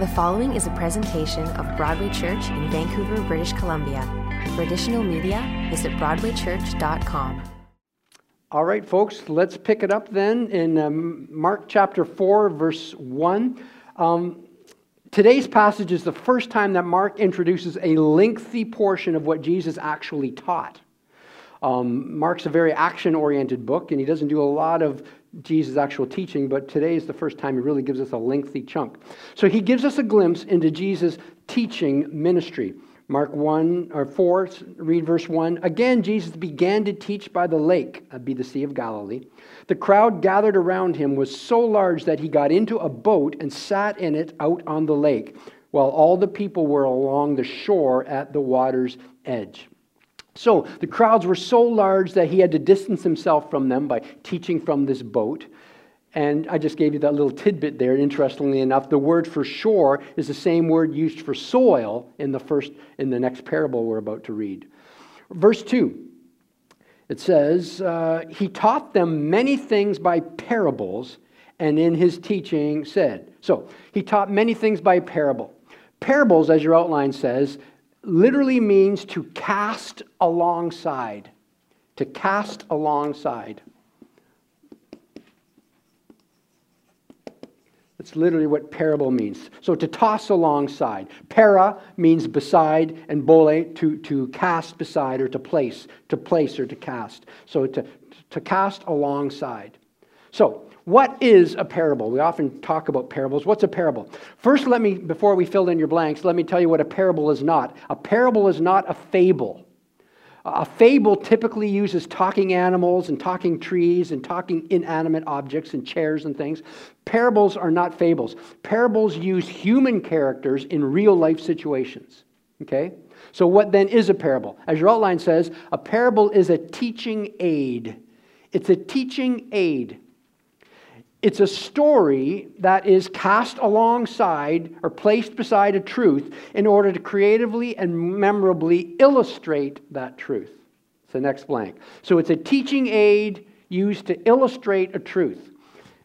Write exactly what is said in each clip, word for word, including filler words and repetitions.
The following is a presentation of Broadway Church in Vancouver, British Columbia. For additional media, visit broadway church dot com. All right, folks, let's pick it up then in um, Mark chapter four, verse one. Um, today's passage is the first time that Mark introduces a lengthy portion of what Jesus actually taught. Um, Mark's a very action-oriented book, and he doesn't do a lot of Jesus' actual teaching, but today is the first time he really gives us a lengthy chunk. So he gives us a glimpse into Jesus' teaching ministry. Mark one or four, read verse one. Again, Jesus began to teach by the lake, that'd be the Sea of Galilee. The crowd gathered around him was so large that he got into a boat and sat in it out on the lake, while all the people were along the shore at the water's edge. So the crowds were so large that he had to distance himself from them by teaching from this boat. And I just gave you that little tidbit there. Interestingly enough, the word for shore is the same word used for soil in the first, in the next parable we're about to read. Verse two, it says, uh, he taught them many things by parables, and in his teaching said. So he taught many things by parable. Parables, as your outline says, literally means to cast alongside, to cast alongside. That's literally what parable means. So to toss alongside. Para means beside, and bole, to, to cast beside or to place, to place or to cast. So to, to cast alongside. So what is a parable? We often talk about parables. What's a parable? First, let me, before we fill in your blanks, let me tell you what a parable is not. A parable is not a fable. A fable typically uses talking animals and talking trees and talking inanimate objects and chairs and things. Parables are not fables. Parables use human characters in real life situations. Okay? So what then is a parable? As your outline says, a parable is a teaching aid. It's a teaching aid. It's a story that is cast alongside or placed beside a truth in order to creatively and memorably illustrate that truth. It's the next blank. So it's a teaching aid used to illustrate a truth.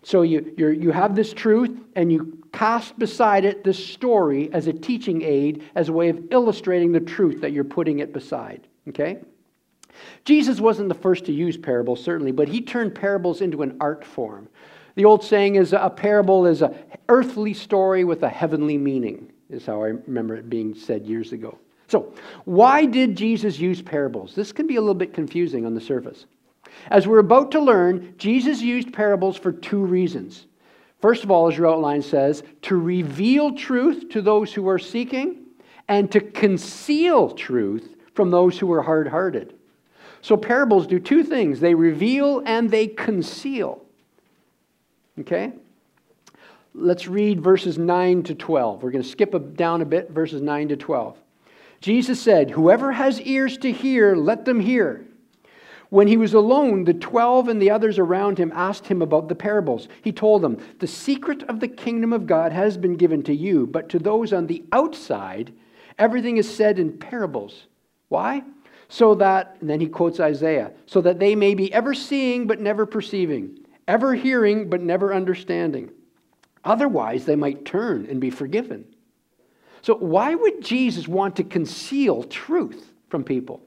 So you, you're, you have this truth and you cast beside it this story as a teaching aid, as a way of illustrating the truth that you're putting it beside. Okay? Jesus wasn't the first to use parables, certainly, but he turned parables into an art form. The old saying is a parable is an earthly story with a heavenly meaning, is how I remember it being said years ago. So, why did Jesus use parables? This can be a little bit confusing on the surface. As we're about to learn, Jesus used parables for two reasons. First of all, as your outline says, to reveal truth to those who are seeking and to conceal truth from those who are hard-hearted. So parables do two things. They reveal and they conceal. Okay, let's read verses nine to twelve. We're going to skip down a bit, verses nine to twelve. Jesus said, whoever has ears to hear, let them hear. When he was alone, the twelve and the others around him asked him about the parables. He told them, the secret of the kingdom of God has been given to you, but to those on the outside, everything is said in parables. Why? So that, and then he quotes Isaiah, so that they may be ever seeing but never perceiving, ever hearing but never understanding. Otherwise, they might turn and be forgiven. So why would Jesus want to conceal truth from people?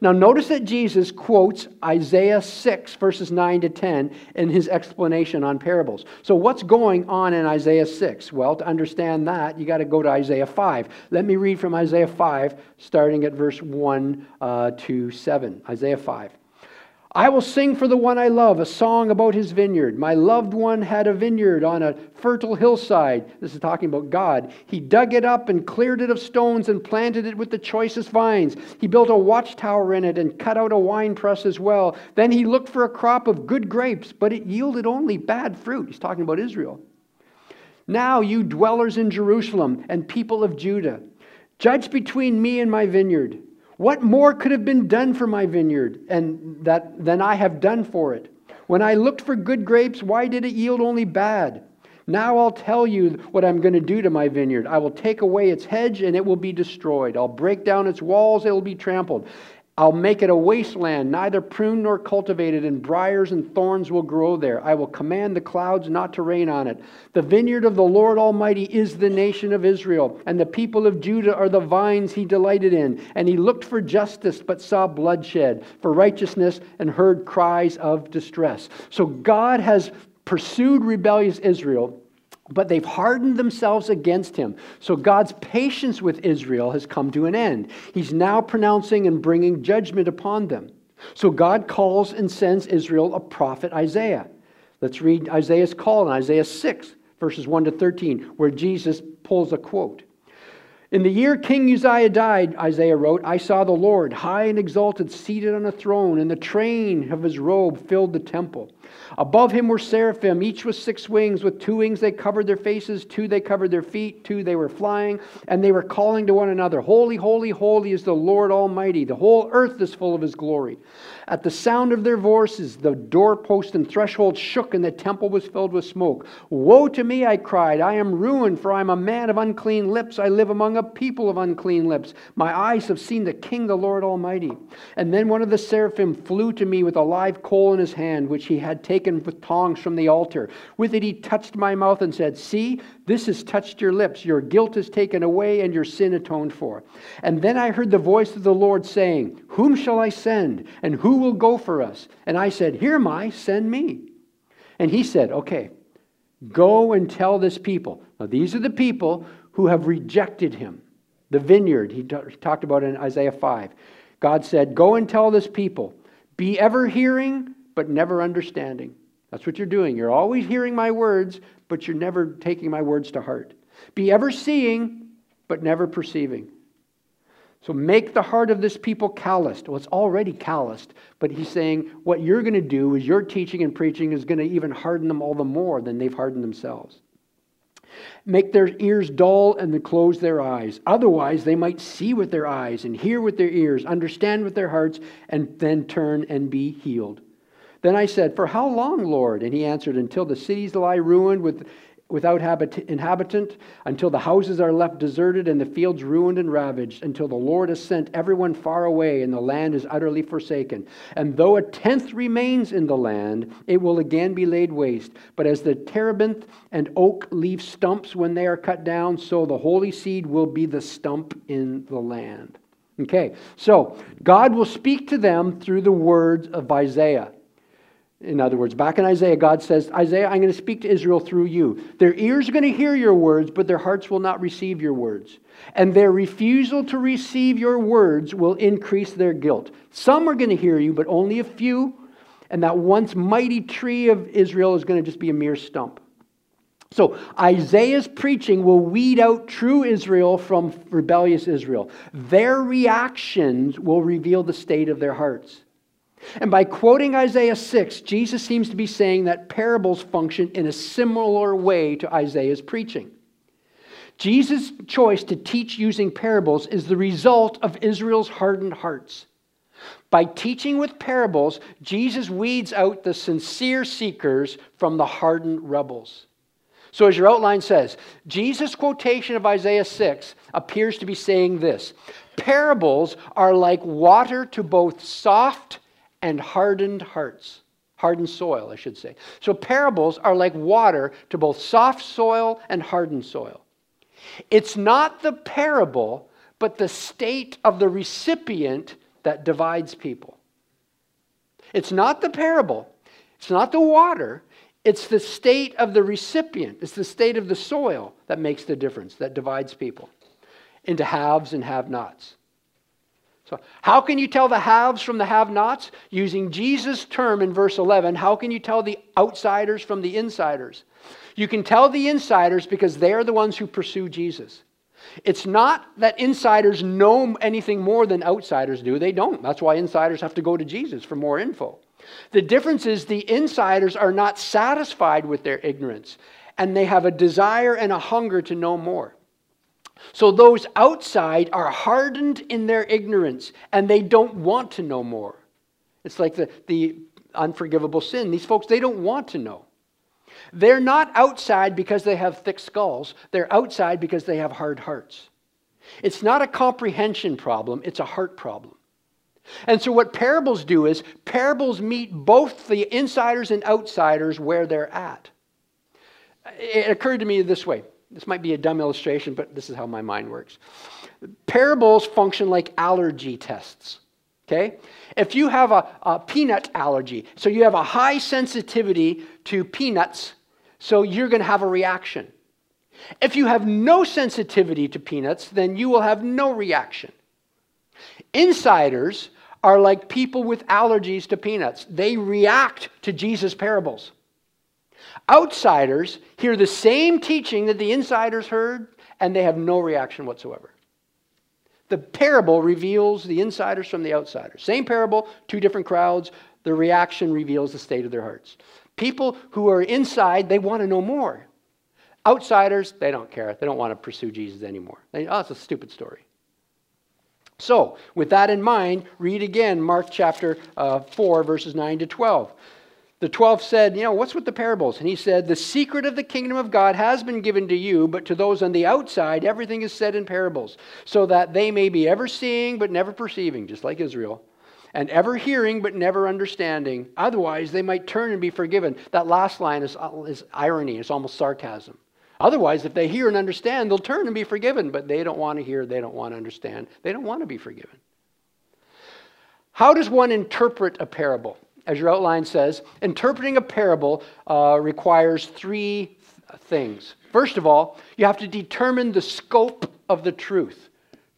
Now notice that Jesus quotes Isaiah six, verses nine to ten in his explanation on parables. So what's going on in Isaiah six? Well, to understand that, you got to go to Isaiah five. Let me read from Isaiah five, starting at verse one uh, to seven. Isaiah five. I will sing for the one I love a song about his vineyard. My loved one had a vineyard on a fertile hillside. This is talking about God. He dug it up and cleared it of stones and planted it with the choicest vines. He built a watchtower in it and cut out a winepress as well. Then he looked for a crop of good grapes, but it yielded only bad fruit. He's talking about Israel. Now you dwellers in Jerusalem and people of Judah, judge between me and my vineyard. What more could have been done for my vineyard and that than I have done for it? When I looked for good grapes, why did it yield only bad? Now I'll tell you what I'm going to do to my vineyard. I will take away its hedge and it will be destroyed. I'll break down its walls, it will be trampled. I'll make it a wasteland, neither pruned nor cultivated, and briars and thorns will grow there. I will command the clouds not to rain on it. The vineyard of the Lord Almighty is the nation of Israel, and the people of Judah are the vines he delighted in. And he looked for justice, but saw bloodshed, for righteousness, and heard cries of distress. So God has pursued rebellious Israel, but they've hardened themselves against him. So God's patience with Israel has come to an end. He's now pronouncing and bringing judgment upon them. So God calls and sends Israel a prophet, Isaiah. Let's read Isaiah's call in Isaiah six, verses one to thirteen, where Jesus pulls a quote. In the year King Uzziah died, Isaiah wrote, I saw the Lord, high and exalted, seated on a throne, and the train of his robe filled the temple. Above him were seraphim, each with six wings. With two wings they covered their faces, two they covered their feet, two they were flying, and they were calling to one another, Holy, holy, holy is the Lord Almighty. The whole earth is full of his glory. At the sound of their voices, the doorpost and threshold shook, and the temple was filled with smoke. Woe to me, I cried, I am ruined, for I am a man of unclean lips. I live among a people of unclean lips. My eyes have seen the King, the Lord Almighty. And then one of the seraphim flew to me with a live coal in his hand, which he had taken with tongs from the altar. With it he touched my mouth and said, See, this has touched your lips. Your guilt is taken away and your sin atoned for. And then I heard the voice of the Lord saying, Whom shall I send? And who will go for us? And I said, Here am I, send me. And he said, Okay, go and tell this people. Now these are the people who have rejected him. The vineyard, he, t- he talked about in Isaiah five. God said, Go and tell this people, be ever hearing, but never understanding. That's what you're doing. You're always hearing my words, but you're never taking my words to heart. Be ever seeing, but never perceiving. So make the heart of this people calloused. Well, it's already calloused, but he's saying what you're going to do is your teaching and preaching is going to even harden them all the more than they've hardened themselves. Make their ears dull and then close their eyes. Otherwise, they might see with their eyes and hear with their ears, understand with their hearts, and then turn and be healed. Then I said, For how long, Lord? And he answered, Until the cities lie ruined with, without habit- inhabitant, until the houses are left deserted and the fields ruined and ravaged, until the Lord has sent everyone far away and the land is utterly forsaken. And though a tenth remains in the land, it will again be laid waste. But as the terebinth and oak leave stumps when they are cut down, so the holy seed will be the stump in the land. Okay, so God will speak to them through the words of Isaiah. In other words, back in Isaiah, God says, Isaiah, I'm going to speak to Israel through you. Their ears are going to hear your words, but their hearts will not receive your words. And their refusal to receive your words will increase their guilt. Some are going to hear you, but only a few. And that once mighty tree of Israel is going to just be a mere stump. So Isaiah's preaching will weed out true Israel from rebellious Israel. Their reactions will reveal the state of their hearts. And by quoting Isaiah six, Jesus seems to be saying that parables function in a similar way to Isaiah's preaching. Jesus' choice to teach using parables is the result of Israel's hardened hearts. By teaching with parables, Jesus weeds out the sincere seekers from the hardened rebels. So as your outline says, Jesus' quotation of Isaiah six appears to be saying this: parables are like water to both soft and hardened hearts, hardened soil, I should say. So parables are like water to both soft soil and hardened soil. It's not the parable, but the state of the recipient that divides people. It's not the parable, it's not the water, it's the state of the recipient, it's the state of the soil that makes the difference, that divides people into haves and have-nots. So how can you tell the haves from the have-nots? Using Jesus' term in verse eleven, how can you tell the outsiders from the insiders? You can tell the insiders because they are the ones who pursue Jesus. It's not that insiders know anything more than outsiders do. They don't. That's why insiders have to go to Jesus for more info. The difference is the insiders are not satisfied with their ignorance, and they have a desire and a hunger to know more. So those outside are hardened in their ignorance, and they don't want to know more. It's like the, the unforgivable sin. These folks, they don't want to know. They're not outside because they have thick skulls. They're outside because they have hard hearts. It's not a comprehension problem. It's a heart problem. And so what parables do is parables meet both the insiders and outsiders where they're at. It occurred to me this way. This might be a dumb illustration, but this is how my mind works. Parables function like allergy tests. Okay? If you have a, a peanut allergy, so you have a high sensitivity to peanuts, so you're going to have a reaction. If you have no sensitivity to peanuts, then you will have no reaction. Insiders are like people with allergies to peanuts. They react to Jesus' parables. Outsiders hear the same teaching that the insiders heard, and they have no reaction whatsoever. The parable reveals the insiders from the outsiders. Same parable, two different crowds. The reaction reveals the state of their hearts. People who are inside, they want to know more. Outsiders, they don't care. They don't want to pursue Jesus anymore. They, oh, it's a stupid story. So, with that in mind, read again Mark chapter uh, four, verses nine to twelve. The twelve said, you know, what's with the parables? And he said, the secret of the kingdom of God has been given to you, but to those on the outside, everything is said in parables, so that they may be ever seeing, but never perceiving, just like Israel, and ever hearing, but never understanding. Otherwise, they might turn and be forgiven. That last line is, is irony. It's almost sarcasm. Otherwise, if they hear and understand, they'll turn and be forgiven, but they don't want to hear, they don't want to understand, they don't want to be forgiven. How does one interpret a parable? As your outline says, interpreting a parable uh, requires three th things. First of all, you have to determine the scope of the truth.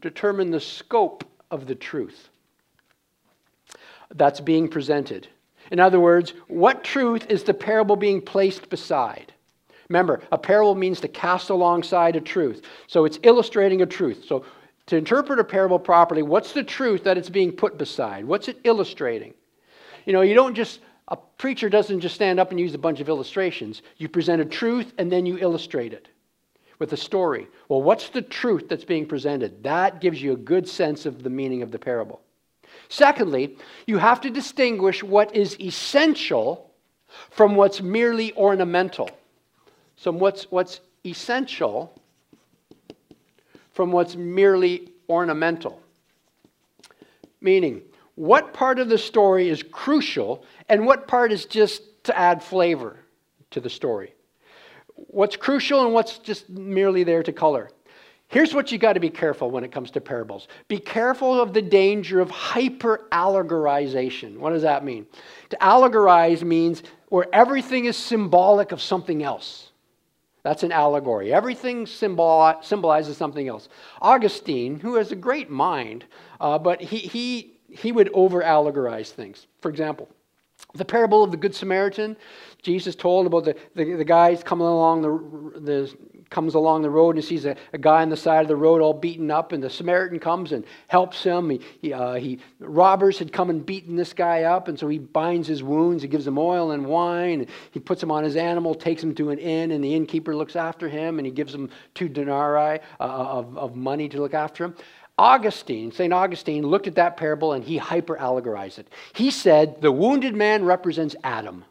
Determine the scope of the truth that's being presented. In other words, what truth is the parable being placed beside? Remember, a parable means to cast alongside a truth. So it's illustrating a truth. So to interpret a parable properly, what's the truth that it's being put beside? What's it illustrating? You know, you don't just, a preacher doesn't just stand up and use a bunch of illustrations. You present a truth and then you illustrate it with a story. Well, what's the truth that's being presented? That gives you a good sense of the meaning of the parable. Secondly, you have to distinguish what is essential from what's merely ornamental. So what's, what's essential from what's merely ornamental. Meaning, what part of the story is crucial and what part is just to add flavor to the story? What's crucial and what's just merely there to color? Here's what you got to be careful when it comes to parables. Be careful of the danger of hyper-allegorization. What does that mean? To allegorize means where everything is symbolic of something else. That's an allegory. Everything symbol symbolizes something else. Augustine, who has a great mind, uh, but he... he He would over-allegorize things. For example, the parable of the Good Samaritan, Jesus told about the, the, the guy coming along the, the, comes along the road and sees a, a guy on the side of the road all beaten up, and the Samaritan comes and helps him. He, he, uh, he, robbers had come and beaten this guy up, and so he binds his wounds, he gives him oil and wine, and he puts him on his animal, takes him to an inn, and the innkeeper looks after him, and he gives him two denarii uh, of, of money to look after him. Augustine, Saint Augustine, looked at that parable and he hyper-allegorized it. He said, the wounded man represents Adam.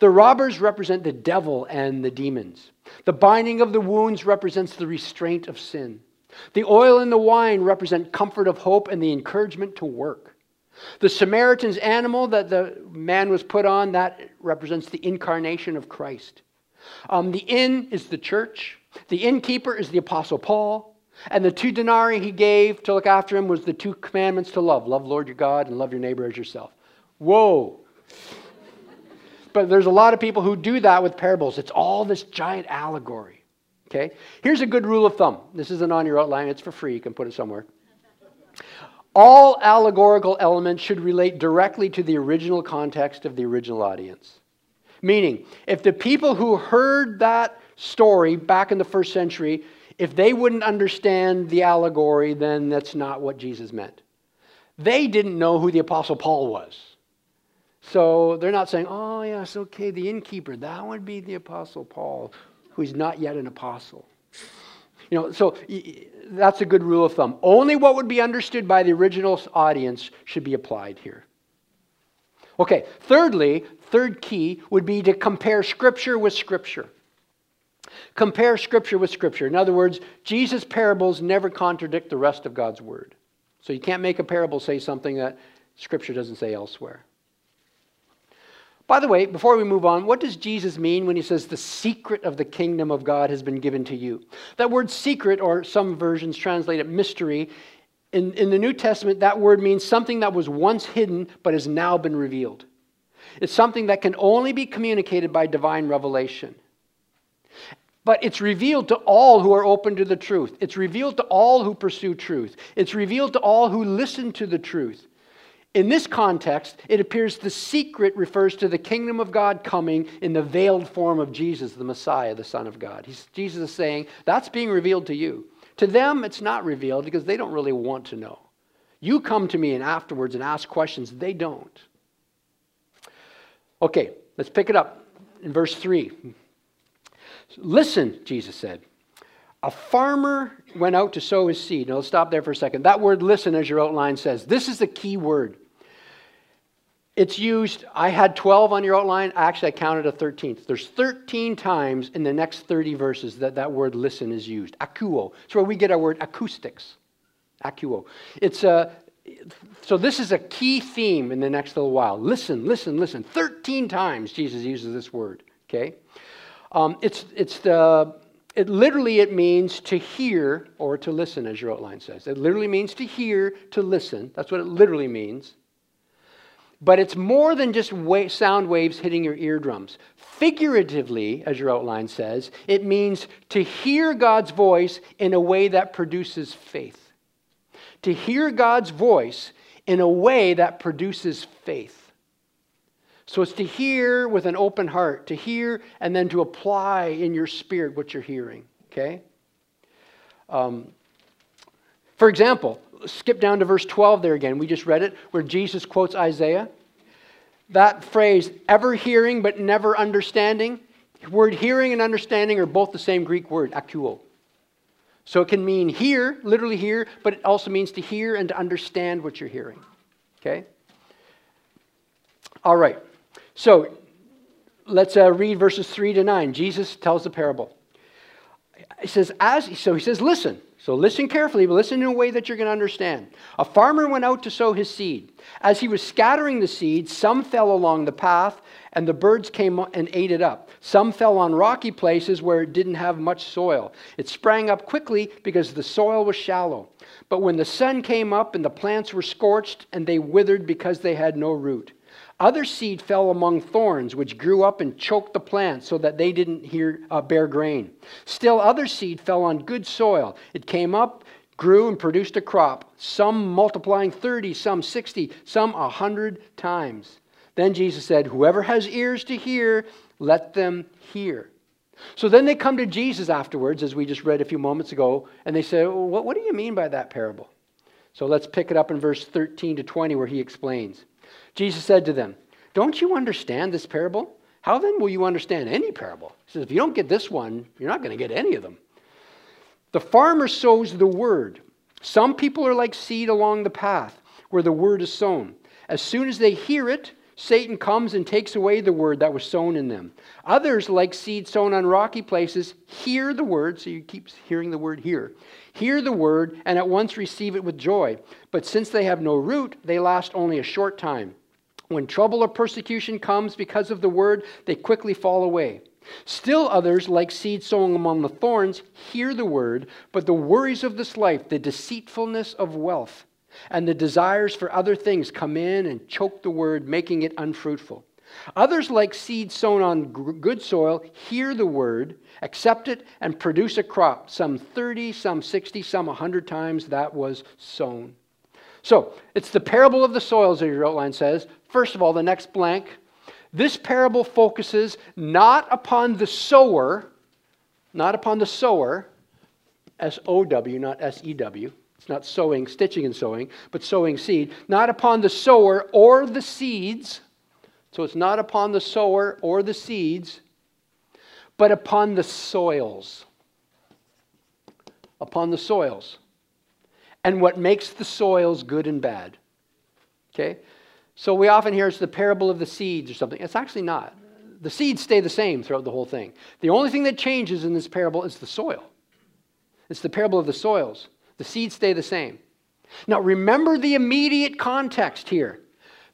The robbers represent the devil and the demons. The binding of the wounds represents the restraint of sin. The oil and the wine represent comfort of hope and the encouragement to work. The Samaritan's animal that the man was put on, that represents the incarnation of Christ. Um, the inn is the church. The innkeeper is the Apostle Paul. And the two denarii he gave to look after him was the two commandments to love. Love Lord your God and love your neighbor as yourself. Whoa. But there's a lot of people who do that with parables. It's all this giant allegory. Okay? Here's a good rule of thumb. This isn't on your outline. It's for free. You can put it somewhere. All allegorical elements should relate directly to the original context of the original audience. Meaning, if the people who heard that story back in the first century, if they wouldn't understand the allegory, then that's not what Jesus meant. They didn't know who the Apostle Paul was. So they're not saying, oh, yes, okay, the innkeeper, that would be the Apostle Paul, who's not yet an apostle. You know, so that's a good rule of thumb. Only what would be understood by the original audience should be applied here. Okay, thirdly, third key would be to compare Scripture with Scripture. Compare Scripture with Scripture. In other words, Jesus' parables never contradict the rest of God's Word. So you can't make a parable say something that Scripture doesn't say elsewhere. By the way, before we move on, what does Jesus mean when he says the secret of the kingdom of God has been given to you? That word secret, or some versions translate it mystery, in, in the New Testament, that word means something that was once hidden but has now been revealed. It's something that can only be communicated by divine revelation. But it's revealed to all who are open to the truth. It's revealed to all who pursue truth. It's revealed to all who listen to the truth. In this context, it appears the secret refers to the kingdom of God coming in the veiled form of Jesus, the Messiah, the Son of God. He's, Jesus is saying, that's being revealed to you. To them, it's not revealed because they don't really want to know. You come to me and afterwards and ask questions. They don't. Okay, let's pick it up in verse three. Listen, Jesus said. A farmer went out to sow his seed. Now let's stop there for a second. That word listen, as your outline says, this is the key word. It's used, I had twelve on your outline. Actually, I counted a thirteenth. There's thirteen times in the next thirty verses that that word listen is used. Akuo. It's where we get our word acoustics. Akuo. It's a... So this is a key theme in the next little while. Listen, listen, listen. thirteen times Jesus uses this word, okay? Um, it's, it's the, it literally it means to hear or to listen, as your outline says. It literally means to hear, to listen. That's what it literally means. But it's more than just wa- sound waves hitting your eardrums. Figuratively, as your outline says, it means to hear God's voice in a way that produces faith. To hear God's voice in a way that produces faith. So it's to hear with an open heart, to hear and then to apply in your spirit what you're hearing, okay? Um, for example, skip down to verse twelve there again. We just read it where Jesus quotes Isaiah. That phrase, ever hearing but never understanding, the word hearing and understanding are both the same Greek word, akouo. So it can mean hear, literally hear, but it also means to hear and to understand what you're hearing. Okay? All right. So let's uh, read verses three to nine. Jesus tells the parable. He says, as, so he says, listen. So listen carefully, but listen in a way that you're going to understand. A farmer went out to sow his seed. As he was scattering the seed, some fell along the path, and the birds came and ate it up. Some fell on rocky places where it didn't have much soil. It sprang up quickly because the soil was shallow. But when the sun came up and the plants were scorched and they withered because they had no root. Other seed fell among thorns, which grew up and choked the plants so that they didn't hear, uh, bear grain. Still other seed fell on good soil. It came up, grew, and produced a crop, some multiplying thirty, some sixty, some a hundred times. Then Jesus said, whoever has ears to hear, let them hear. So then they come to Jesus afterwards, as we just read a few moments ago, and they say, well, what, what do you mean by that parable? So let's pick it up in verse thirteen to twenty where he explains. Jesus said to them, don't you understand this parable? How then will you understand any parable? He says, if you don't get this one, you're not going to get any of them. The farmer sows the word. Some people are like seed along the path where the word is sown. As soon as they hear it, Satan comes and takes away the word that was sown in them. Others, like seed sown on rocky places, hear the word. So you keep hearing the word here. Hear the word and at once receive it with joy. But since they have no root, they last only a short time. When trouble or persecution comes because of the word, they quickly fall away. Still others, like seed sown among the thorns, hear the word, but the worries of this life, the deceitfulness of wealth, and the desires for other things come in and choke the word, making it unfruitful. Others, like seed sown on good soil, hear the word, accept it, and produce a crop, some thirty, some sixty, some one hundred times that was sown. So, it's the parable of the soils, as your outline says. First of all, the next blank. This parable focuses not upon the sower, not upon the sower, S O W, not S E W, it's not sowing, stitching and sowing, but sowing seed. Not upon the sower or the seeds. So it's not upon the sower or the seeds, but upon the soils. Upon the soils. And what makes the soils good and bad. Okay? So we often hear it's the parable of the seeds or something. It's actually not. The seeds stay the same throughout the whole thing. The only thing that changes in this parable is the soil. It's the parable of the soils. The seeds stay the same. Now remember the immediate context here.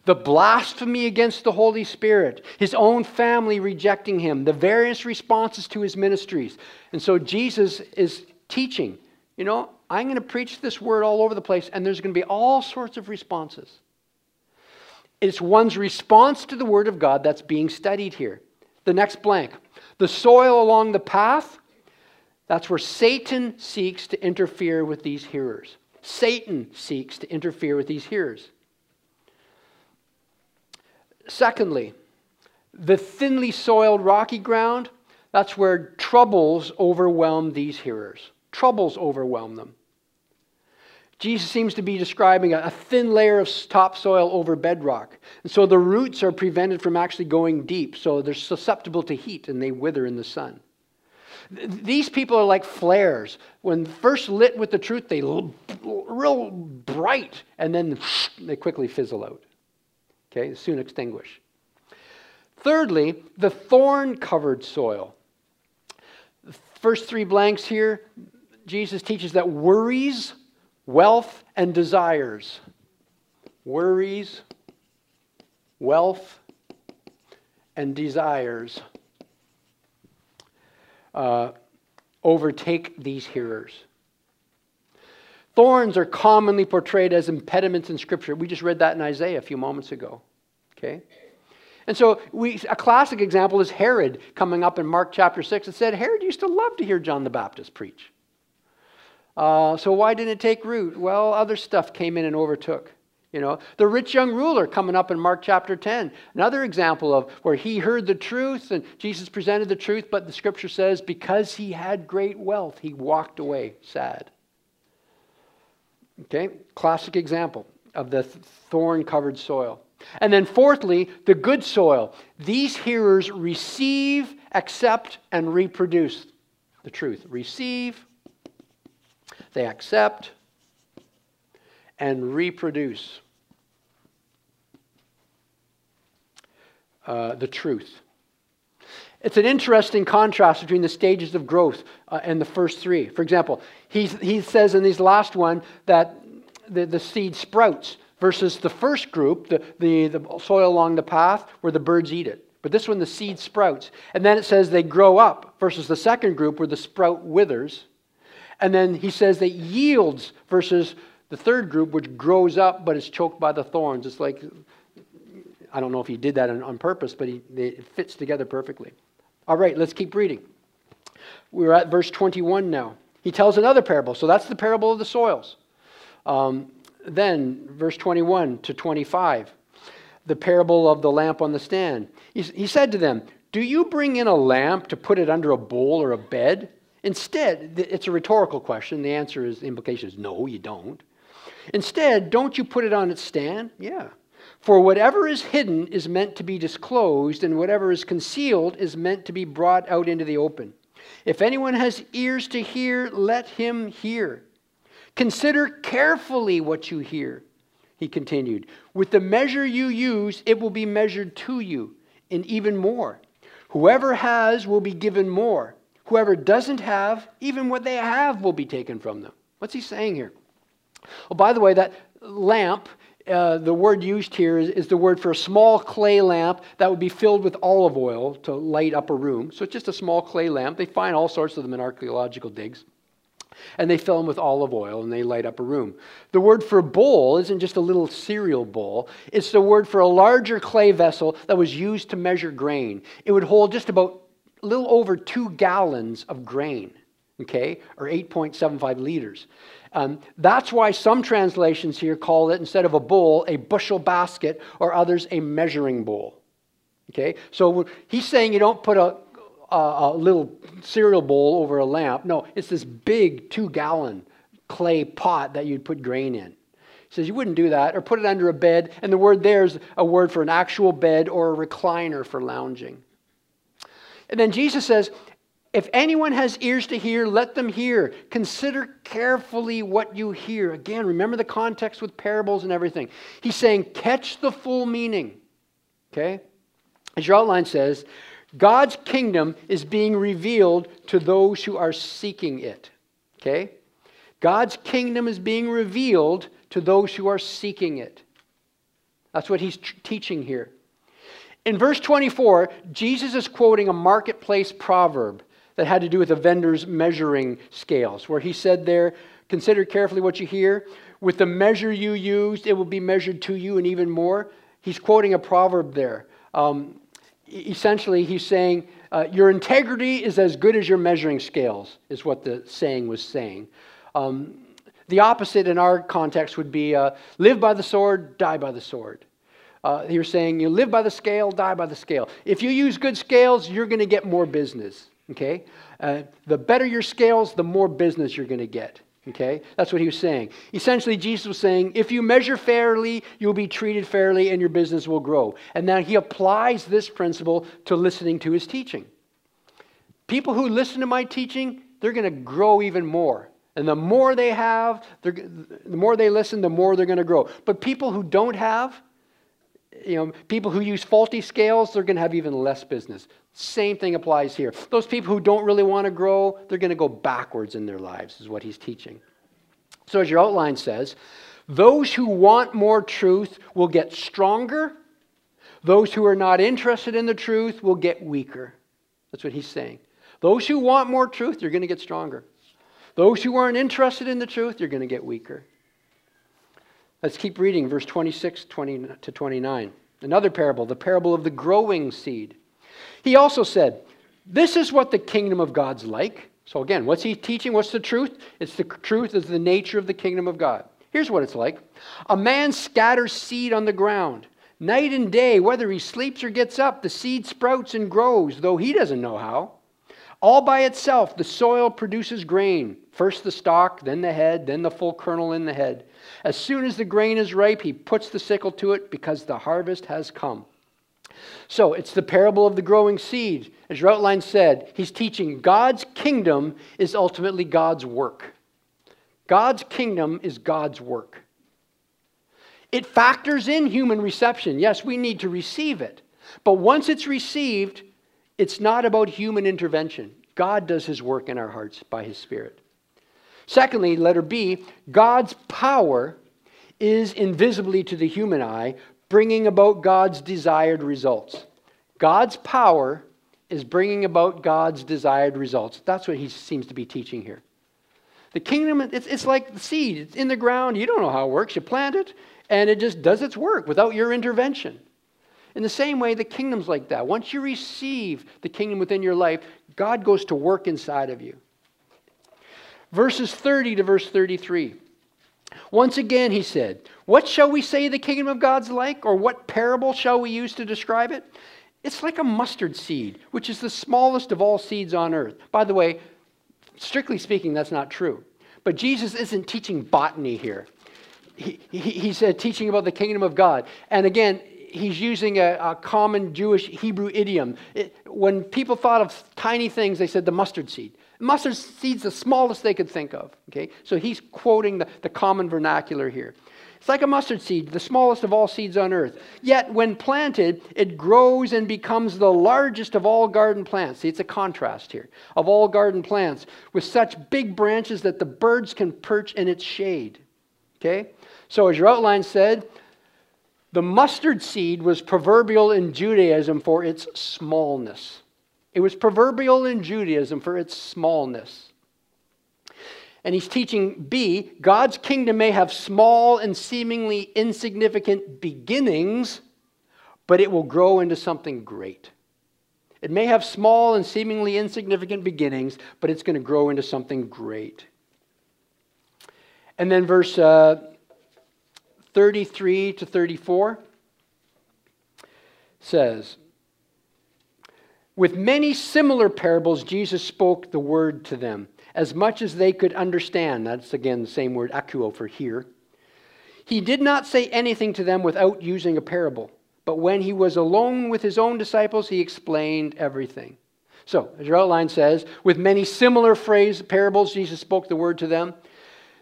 The blasphemy against the Holy Spirit, his own family rejecting him, the various responses to his ministries. And so Jesus is teaching, you know, I'm going to preach this word all over the place, and there's going to be all sorts of responses. It's one's response to the word of God that's being studied here. The next blank. The soil along the path, that's where Satan seeks to interfere with these hearers. Satan seeks to interfere with these hearers. Secondly, the thinly soiled rocky ground, that's where troubles overwhelm these hearers. Troubles overwhelm them. Jesus seems to be describing a thin layer of topsoil over bedrock. And so the roots are prevented from actually going deep, so they're susceptible to heat and they wither in the sun. These people are like flares. When first lit with the truth, they look real bright, and then they quickly fizzle out. Okay, soon extinguish. Thirdly, the thorn-covered soil. The first three blanks here, Jesus teaches that worries, wealth, and desires. Worries, wealth, and desires uh, overtake these hearers. Thorns are commonly portrayed as impediments in Scripture. We just read that in Isaiah a few moments ago. Okay? And so we, a classic example is Herod coming up in Mark chapter six. It said, Herod used to love to hear John the Baptist preach. Uh, so why didn't it take root? Well, other stuff came in and overtook. You know, the rich young ruler coming up in Mark chapter ten. Another example of where he heard the truth and Jesus presented the truth, but the Scripture says because he had great wealth, he walked away sad. Okay, classic example of the thorn-covered soil. And then fourthly, the good soil. These hearers receive, accept, and reproduce the truth. Receive, they accept, and reproduce uh, the truth. It's an interesting contrast between the stages of growth uh, and the first three. For example, he's, he says in this last one that the, the seed sprouts versus the first group, the, the, the soil along the path where the birds eat it. But this one, the seed sprouts. And then it says they grow up versus the second group where the sprout withers. And then he says that yields versus the third group which grows up but is choked by the thorns. It's like, I don't know if he did that on, on purpose, but he, it fits together perfectly. All right, let's keep reading. We're at verse twenty-one now. He tells another parable. So that's the parable of the soils. Um, then, verse twenty-one to twenty-five, the parable of the lamp on the stand. He, he said to them, do you bring in a lamp to put it under a bowl or a bed? Instead, it's a rhetorical question. The answer is, the implication is no, you don't. Instead, don't you put it on its stand? Yeah. For whatever is hidden is meant to be disclosed, and whatever is concealed is meant to be brought out into the open. If anyone has ears to hear, let him hear. Consider carefully what you hear, he continued. With the measure you use, it will be measured to you, and even more. Whoever has will be given more. Whoever doesn't have, even what they have will be taken from them. What's he saying here? Oh, by the way, that lamp... Uh, the word used here is, is the word for a small clay lamp that would be filled with olive oil to light up a room. So it's just a small clay lamp. They find all sorts of them in archaeological digs. And they fill them with olive oil and they light up a room. The word for bowl isn't just a little cereal bowl. It's the word for a larger clay vessel that was used to measure grain. It would hold just about a little over two gallons of grain. Okay, or eight point seven five liters. Um, that's why some translations here call it, instead of a bowl, a bushel basket, or others, a measuring bowl. Okay, so he's saying you don't put a, a, a little cereal bowl over a lamp. No, it's this big two-gallon clay pot that you'd put grain in. He says you wouldn't do that, or put it under a bed, and the word there is a word for an actual bed or a recliner for lounging. And then Jesus says, if anyone has ears to hear, let them hear. Consider carefully what you hear. Again, remember the context with parables and everything. He's saying, catch the full meaning. Okay? As your outline says, God's kingdom is being revealed to those who are seeking it. Okay? God's kingdom is being revealed to those who are seeking it. That's what he's teaching here. In verse twenty-four, Jesus is quoting a marketplace proverb that had to do with a vendor's measuring scales, where he said there, "Consider carefully what you hear. With the measure you used, it will be measured to you and even more." He's quoting a proverb there. Um, essentially, he's saying, uh, your integrity is as good as your measuring scales, is what the saying was saying. Um, the opposite in our context would be, uh, live by the sword, die by the sword. Uh, you're saying, you live by the scale, die by the scale. If you use good scales, you're going to get more business. Okay? Uh, the better your scales, the more business you're going to get. Okay? That's what he was saying. Essentially, Jesus was saying, if you measure fairly, you'll be treated fairly and your business will grow. And now he applies this principle to listening to his teaching. People who listen to my teaching, they're going to grow even more. And the more they have, the more they listen, the more they're going to grow. But people who don't have, you know, people who use faulty scales, they're going to have even less business. Same thing applies here. Those people who don't really want to grow, they're going to go backwards in their lives, is what he's teaching. So as your outline says, those who want more truth will get stronger. Those who are not interested in the truth will get weaker. That's what he's saying. Those who want more truth, they're going to get stronger. Those who aren't interested in the truth, they're going to get weaker. Let's keep reading, verse twenty-six to twenty-nine. Another parable, the parable of the growing seed. He also said, this is what the kingdom of God's like. So again, what's he teaching? What's the truth? It's the truth is the nature of the kingdom of God. Here's what it's like. A man scatters seed on the ground. Night and day, whether he sleeps or gets up, the seed sprouts and grows, though he doesn't know how. All by itself, the soil produces grain. First the stalk, then the head, then the full kernel in the head. As soon as the grain is ripe, he puts the sickle to it because the harvest has come. So it's the parable of the growing seed. As your outline said, he's teaching God's kingdom is ultimately God's work. God's kingdom is God's work. It factors in human reception. Yes, we need to receive it. But once it's received, it's not about human intervention. God does his work in our hearts by his Spirit. Secondly, letter B, God's power is invisibly to the human eye, bringing about God's desired results. God's power is bringing about God's desired results. That's what he seems to be teaching here. The kingdom, it's, it's like the seed. It's in the ground. You don't know how it works. You plant it, and it just does its work without your intervention. In the same way, the kingdom's like that. Once you receive the kingdom within your life, God goes to work inside of you. Verses thirty to verse thirty-three. Once again, he said, what shall we say the kingdom of God's like? Or what parable shall we use to describe it? It's like a mustard seed, which is the smallest of all seeds on earth. By the way, strictly speaking, that's not true. But Jesus isn't teaching botany here. He, he, he's uh, teaching about the kingdom of God. And again, he's using a, a common Jewish Hebrew idiom. It, when people thought of tiny things, they said the mustard seed. Mustard seed's the smallest they could think of. Okay, so he's quoting the, the common vernacular here. It's like a mustard seed, the smallest of all seeds on earth. Yet when planted, it grows and becomes the largest of all garden plants. See, it's a contrast here. Of all garden plants, with such big branches that the birds can perch in its shade. Okay, so as your outline said, the mustard seed was proverbial in Judaism for its smallness. It was proverbial in Judaism for its smallness. And he's teaching B, God's kingdom may have small and seemingly insignificant beginnings, but it will grow into something great. It may have small and seemingly insignificant beginnings, but it's going to grow into something great. And then verse Uh, thirty-three to thirty-four says, with many similar parables, Jesus spoke the word to them, as much as they could understand. That's again the same word, akuo, for hear. He did not say anything to them without using a parable, but when he was alone with his own disciples, he explained everything. So, as your outline says, with many similar phrase parables, Jesus spoke the word to them.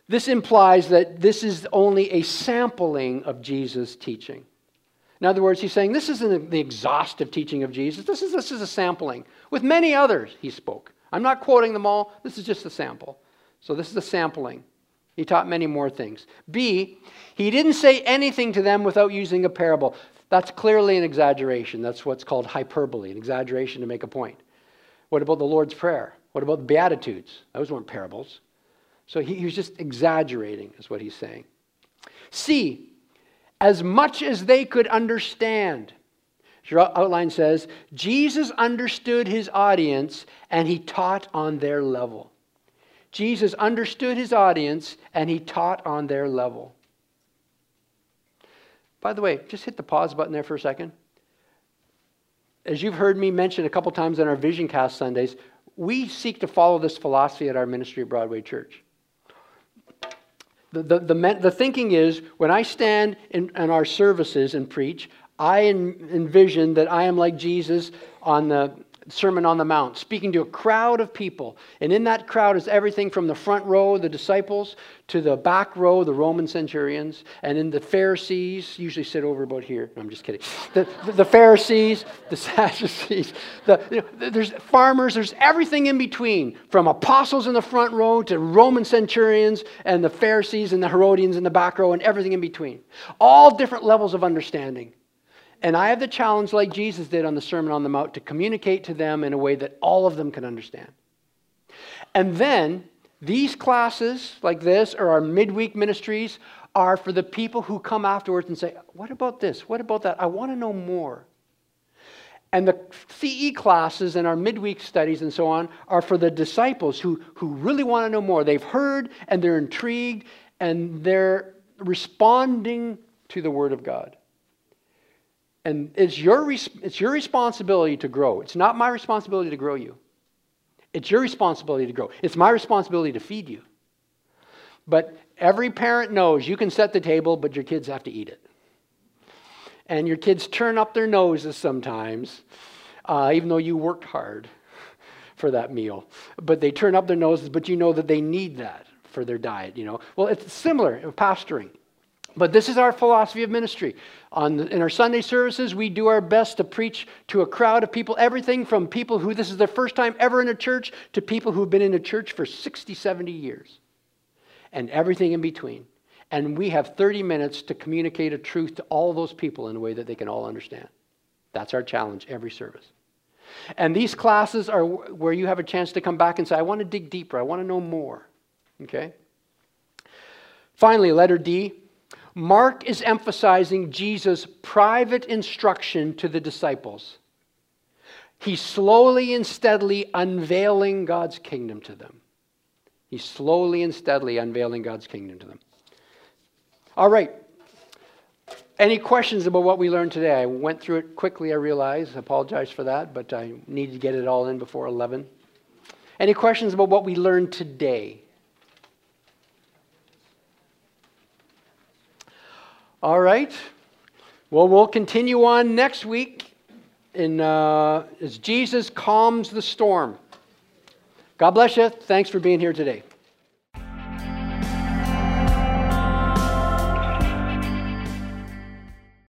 This implies that this is only a sampling of Jesus' teaching. In other words, he's saying this isn't the exhaustive teaching of Jesus. This is, this is a sampling. With many others, he spoke. I'm not quoting them all. This is just a sample. So this is a sampling. He taught many more things. B, he didn't say anything to them without using a parable. That's clearly an exaggeration. That's what's called hyperbole, an exaggeration to make a point. What about the Lord's Prayer? What about the Beatitudes? Those weren't parables. So he, he was just exaggerating is what he's saying. C, as much as they could understand. As your outline says, Jesus understood his audience and he taught on their level. Jesus understood his audience and he taught on their level. By the way, just hit the pause button there for a second. As you've heard me mention a couple times on our Vision Cast Sundays, we seek to follow this philosophy at our ministry at Broadway Church. The, the, the, the thinking is, when I stand in, in our services and preach, I en- envision that I am like Jesus on the Sermon on the Mount, speaking to a crowd of people. And in that crowd is everything from the front row, the disciples, to the back row, the Roman centurions. And in the Pharisees, usually sit over about here. No, I'm just kidding. The, the, the Pharisees, the Sadducees, the, you know, there's farmers, there's everything in between, from apostles in the front row to Roman centurions and the Pharisees and the Herodians in the back row and everything in between. All different levels of understanding. And I have the challenge, like Jesus did on the Sermon on the Mount, to communicate to them in a way that all of them can understand. And then, these classes like this, or our midweek ministries, are for the people who come afterwards and say, what about this? What about that? I want to know more. And the C E classes and our midweek studies and so on are for the disciples who, who really want to know more. They've heard, and they're intrigued, and they're responding to the Word of God. And it's your, it's your responsibility to grow. It's not my responsibility to grow you. It's your responsibility to grow. It's my responsibility to feed you. But every parent knows you can set the table, but your kids have to eat it. And your kids turn up their noses sometimes, uh, even though you worked hard for that meal. But they turn up their noses, but you know that they need that for their diet, you know. Well, it's similar in pastoring. But this is our philosophy of ministry. On the, in our Sunday services, we do our best to preach to a crowd of people, everything from people who this is their first time ever in a church to people who've been in a church for sixty, seventy years, and everything in between. And we have thirty minutes to communicate a truth to all those people in a way that they can all understand. That's our challenge every service. And these classes are where you have a chance to come back and say, I want to dig deeper. I want to know more. Okay? Finally, letter D. Mark is emphasizing Jesus' private instruction to the disciples. He's slowly and steadily unveiling God's kingdom to them. He's slowly and steadily unveiling God's kingdom to them. All right. Any questions about what we learned today? I went through it quickly, I realize. I apologize for that, but I needed to get it all in before eleven. Any questions about what we learned today? All right. Well, we'll continue on next week in, uh, as Jesus calms the storm. God bless you. Thanks for being here today.